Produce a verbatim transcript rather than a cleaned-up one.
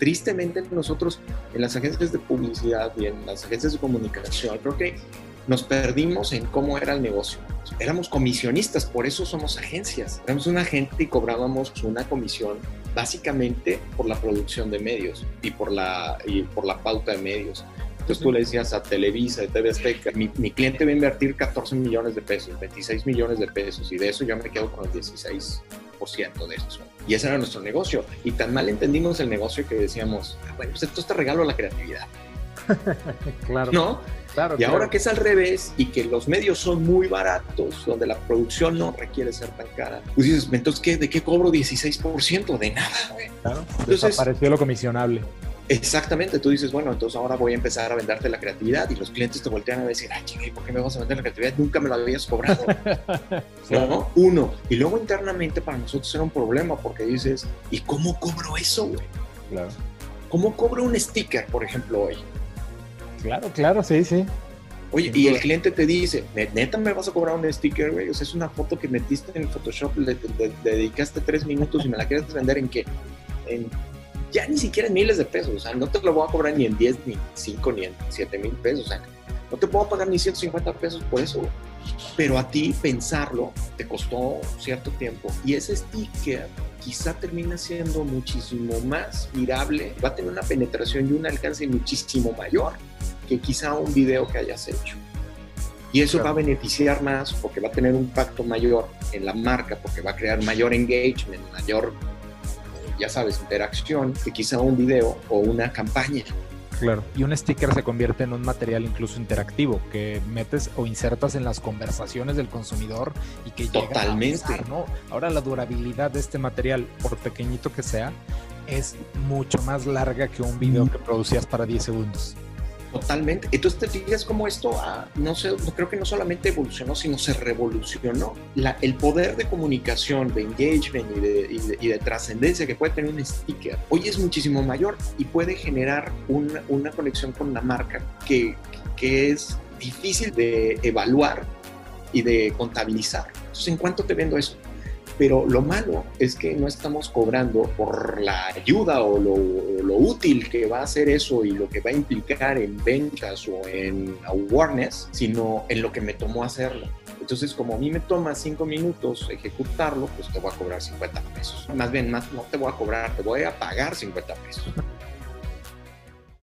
tristemente nosotros en las agencias de publicidad y en las agencias de comunicación, creo que nos perdimos en cómo era el negocio. Éramos comisionistas, por eso somos agencias. Éramos un agente y cobrábamos una comisión básicamente por la producción de medios y por la, y por la pauta de medios. Entonces tú le decías a Televisa, a T V Azteca, mi, mi cliente va a invertir catorce millones de pesos, veintiséis millones de pesos, y de eso yo me quedo con el dieciséis por ciento de eso. Y ese era nuestro negocio. Y tan mal entendimos el negocio que decíamos, ah, bueno, pues esto te regalo la creatividad. Claro. ¿No? Claro, y claro. Ahora que es al revés y que los medios son muy baratos, donde la producción no requiere ser tan cara, pues dices, entonces, ¿qué, ¿de qué cobro dieciséis por ciento? De nada, güey. Claro, entonces, desapareció lo comisionable. Exactamente, tú dices, bueno, entonces ahora voy a empezar a venderte la creatividad, y los clientes te voltean a decir, ay, chico, ¿por qué me vas a vender la creatividad? Nunca me la habías cobrado. Sí. ¿No? Uno. Y luego internamente para nosotros era un problema, porque dices, ¿y cómo cobro eso, güey? Claro. ¿Cómo cobro un sticker, por ejemplo, hoy? Claro, claro, sí, sí. Oye, y el cliente te dice, ¿neta me vas a cobrar un sticker, güey? O sea, es una foto que metiste en Photoshop, le, le, le dedicaste tres minutos y me la quieres vender en qué, en... ya ni siquiera en miles de pesos, o sea, no te lo voy a cobrar ni en diez, ni en cinco, ni en siete mil pesos, o sea, no te puedo pagar ni ciento cincuenta pesos por eso, pero a ti pensarlo te costó cierto tiempo, y ese sticker quizá termina siendo muchísimo más mirable, va a tener una penetración y un alcance muchísimo mayor que quizá un video que hayas hecho. Y eso va a beneficiar más porque va a tener un impacto mayor en la marca, porque va a crear mayor engagement, mayor, ya sabes, interacción, que quizá un video o una campaña. Claro, y un sticker se convierte en un material incluso interactivo, que metes o insertas en las conversaciones del consumidor y que totalmente llega a avanzar, ¿no? Ahora la durabilidad de este material, por pequeñito que sea, es mucho más larga que un video que producías para diez segundos. Totalmente. Entonces te fijas cómo esto, ah, no sé, creo que no solamente evolucionó, sino se revolucionó. La, el poder de comunicación, de engagement y de, y de, y de trascendencia que puede tener un sticker hoy es muchísimo mayor y puede generar una, una conexión con la marca que, que es difícil de evaluar y de contabilizar. Entonces, ¿en cuánto te vendo eso? Pero lo malo es que no estamos cobrando por la ayuda o lo, o lo útil que va a ser eso y lo que va a implicar en ventas o en awareness, sino en lo que me tomó hacerlo. Entonces, como a mí me toma cinco minutos ejecutarlo, pues te voy a cobrar cincuenta pesos. Más bien, más, no te voy a cobrar, te voy a pagar cincuenta pesos.